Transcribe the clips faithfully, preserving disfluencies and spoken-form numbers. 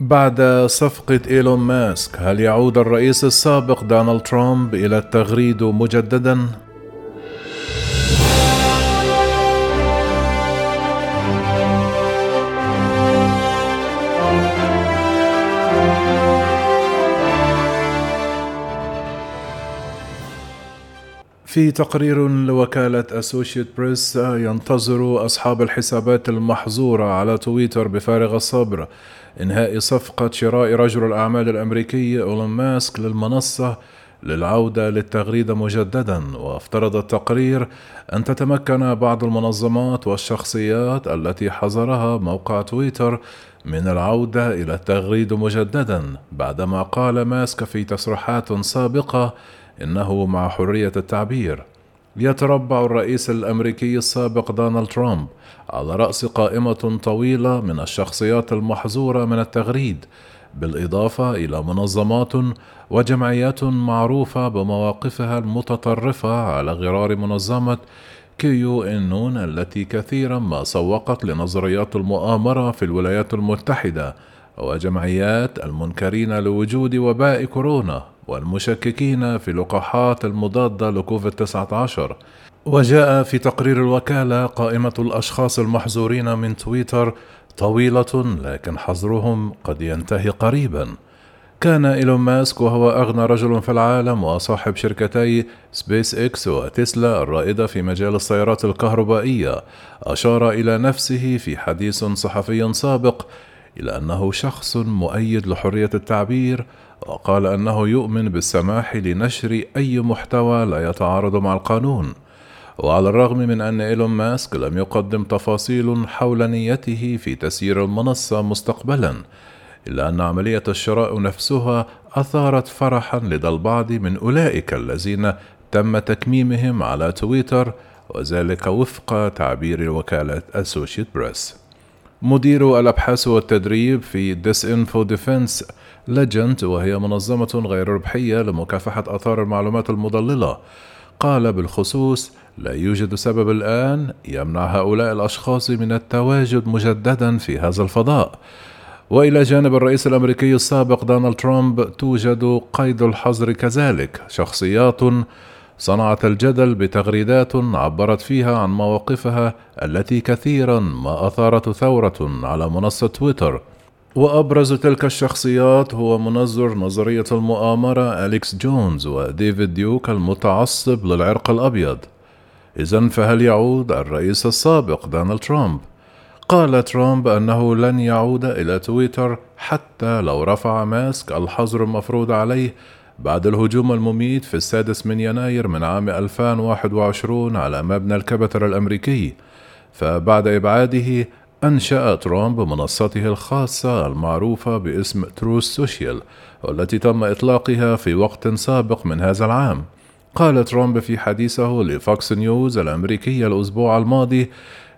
بعد صفقة إيلون ماسك، هل يعود الرئيس السابق دونالد ترامب إلى التغريد مجددا؟ في تقرير لوكالة أسوشيت بريس، ينتظر أصحاب الحسابات المحظورة على تويتر بفارغ الصبر إنهاء صفقة شراء رجل الأعمال الأمريكي إيلون ماسك للمنصة للعودة للتغريد مجددا. وافترض التقرير أن تتمكن بعض المنظمات والشخصيات التي حظرها موقع تويتر من العودة إلى التغريد مجددا، بعدما قال ماسك في تصريحات سابقة إنه مع حرية التعبير. يتربع الرئيس الأمريكي السابق دونالد ترامب على رأس قائمة طويلة من الشخصيات المحظورة من التغريد، بالإضافة إلى منظمات وجمعيات معروفة بمواقفها المتطرفة على غرار منظمة كيو إنون التي كثيرا ما سوقت لنظريات المؤامرة في الولايات المتحدة، وجمعيات المنكرين لوجود وباء كورونا والمشككين في اللقاحات المضادة لكوفيد تسعة عشر. وجاء في تقرير الوكالة قائمة الأشخاص المحظورين من تويتر طويلة، لكن حظرهم قد ينتهي قريبا. كان إيلون ماسك، وهو أغنى رجل في العالم وصاحب شركتي سبيس إكس وتسلا الرائدة في مجال السيارات الكهربائية، أشار إلى نفسه في حديث صحفي سابق إلى أنه شخص مؤيد لحرية التعبير، وقال أنه يؤمن بالسماح لنشر أي محتوى لا يتعارض مع القانون. وعلى الرغم من أن إيلون ماسك لم يقدم تفاصيل حول نيته في تسيير المنصة مستقبلا، إلا أن عملية الشراء نفسها أثارت فرحا لدى البعض من أولئك الذين تم تكميمهم على تويتر، وذلك وفق تعبير وكالة أسوشيت بريس. مدير الأبحاث والتدريب في Disinfo Defense Legend، وهي منظمة غير ربحية لمكافحة آثار المعلومات المضللة، قال بالخصوص: لا يوجد سبب الآن يمنع هؤلاء الأشخاص من التواجد مجددا في هذا الفضاء. وإلى جانب الرئيس الأمريكي السابق دونالد ترامب توجد قيد الحظر كذلك شخصيات صنعت الجدل بتغريدات عبرت فيها عن مواقفها التي كثيرا ما أثارت ثورة على منصة تويتر. وأبرز تلك الشخصيات هو منظر نظرية المؤامرة أليكس جونز وديفيد ديوك المتعصب للعرق الأبيض. إذن فهل يعود الرئيس السابق دونالد ترامب؟ قال ترامب أنه لن يعود إلى تويتر حتى لو رفع ماسك الحظر المفروض عليه بعد الهجوم المميت في السادس من يناير من عام ألفين وواحد وعشرين على مبنى الكبتر الأمريكي. فبعد إبعاده أنشأ ترامب منصته الخاصة المعروفة باسم Truth Social، والتي تم إطلاقها في وقت سابق من هذا العام. قال ترامب في حديثه لفوكس نيوز الأمريكية الأسبوع الماضي: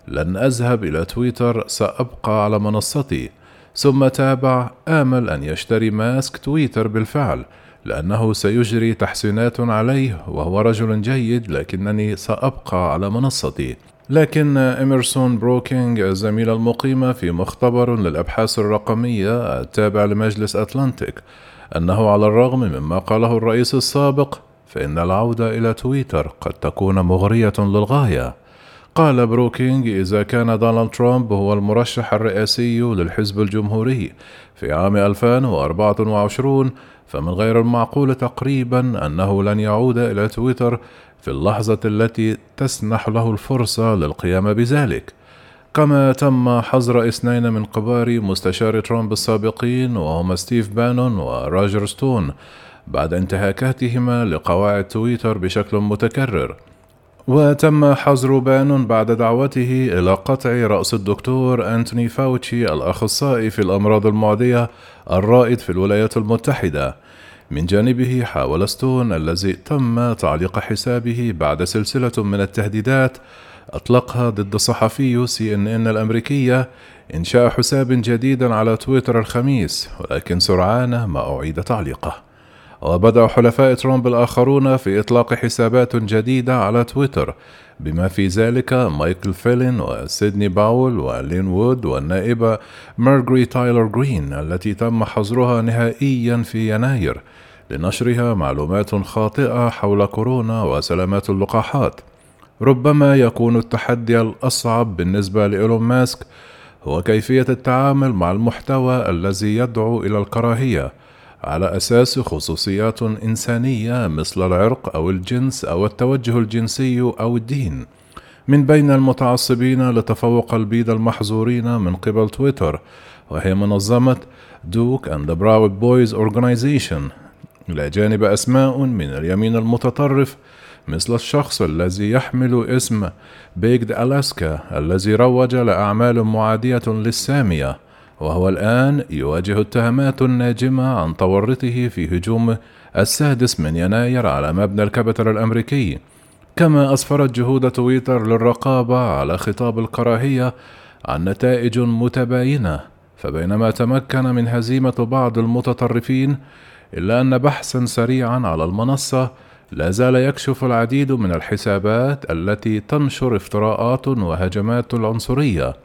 لن أذهب إلى تويتر، سأبقى على منصتي. ثم تابع: آمل أن يشتري ماسك تويتر بالفعل، لأنه سيجري تحسينات عليه، وهو رجل جيد، لكنني سأبقى على منصتي. لكن إميرسون بروكينج، الزميلة المقيمة في مختبر للأبحاث الرقمية التابع لمجلس أتلانتيك، أنه على الرغم مما قاله الرئيس السابق فإن العودة إلى تويتر قد تكون مغرية للغاية. قال بروكينج: إذا كان دونالد ترامب هو المرشح الرئاسي للحزب الجمهوري في عام ألفين وأربعة وعشرين، فمن غير المعقول تقريبا أنه لن يعود إلى تويتر في اللحظة التي تسنح له الفرصة للقيام بذلك. كما تم حظر اثنين من كبار مستشار ترامب السابقين، وهما ستيف بانون وروجر ستون، بعد انتهاكاتهما لقواعد تويتر بشكل متكرر. وتم حظر بانون بعد دعوته إلى قطع رأس الدكتور أنتوني فاوتشي الأخصائي في الأمراض المعدية الرائد في الولايات المتحدة. من جانبه، حاول ستون، الذي تم تعليق حسابه بعد سلسلة من التهديدات أطلقها ضد صحفي سي إن إن الأمريكية، إنشاء حساب جديد على تويتر الخميس، ولكن سرعان ما أعيد تعليقه. وبدأ حلفاء ترامب الآخرون في إطلاق حسابات جديدة على تويتر، بما في ذلك مايكل فلين وسيدني باول ولين وود والنائبة مارجوري تايلر غرين التي تم حظرها نهائيا في يناير لنشرها معلومات خاطئة حول كورونا وسلامات اللقاحات. ربما يكون التحدي الأصعب بالنسبة لإيلون ماسك هو كيفية التعامل مع المحتوى الذي يدعو إلى الكراهية على أساس خصوصيات إنسانية مثل العرق أو الجنس أو التوجه الجنسي أو الدين. من بين المتعصبين لتفوق البيض المحظورين من قبل تويتر، وهي منظمة دوك أند براود بويز أورجانيزيشن، إلى جانب أسماء من اليمين المتطرف مثل الشخص الذي يحمل اسم بيج ألاسكا الذي روج لأعمال معادية للسامية، وهو الآن يواجه التهمات الناجمة عن تورطه في هجوم السادس من يناير على مبنى الكابيتال الأمريكي. كما أسفرت جهود تويتر للرقابة على خطاب الكراهية عن نتائج متباينة، فبينما تمكن من هزيمة بعض المتطرفين، إلا أن بحثا سريعا على المنصة لا زال يكشف العديد من الحسابات التي تنشر افتراءات وهجمات العنصرية.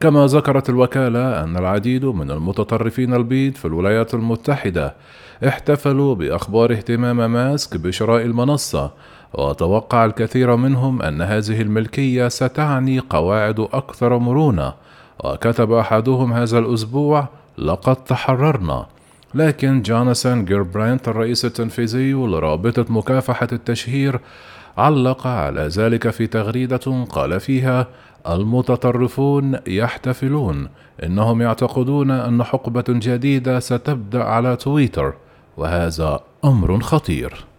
كما ذكرت الوكالة أن العديد من المتطرفين البيض في الولايات المتحدة احتفلوا بأخبار اهتمام ماسك بشراء المنصة، وتوقع الكثير منهم أن هذه الملكية ستعني قواعد أكثر مرونة، وكتب أحدهم هذا الأسبوع: لقد تحررنا. لكن جوناثان جرينبلات الرئيس التنفيذي لرابطة مكافحة التشهير علق على ذلك في تغريدة قال فيها: المتطرفون يحتفلون، إنهم يعتقدون أن حقبة جديدة ستبدأ على تويتر، وهذا أمر خطير.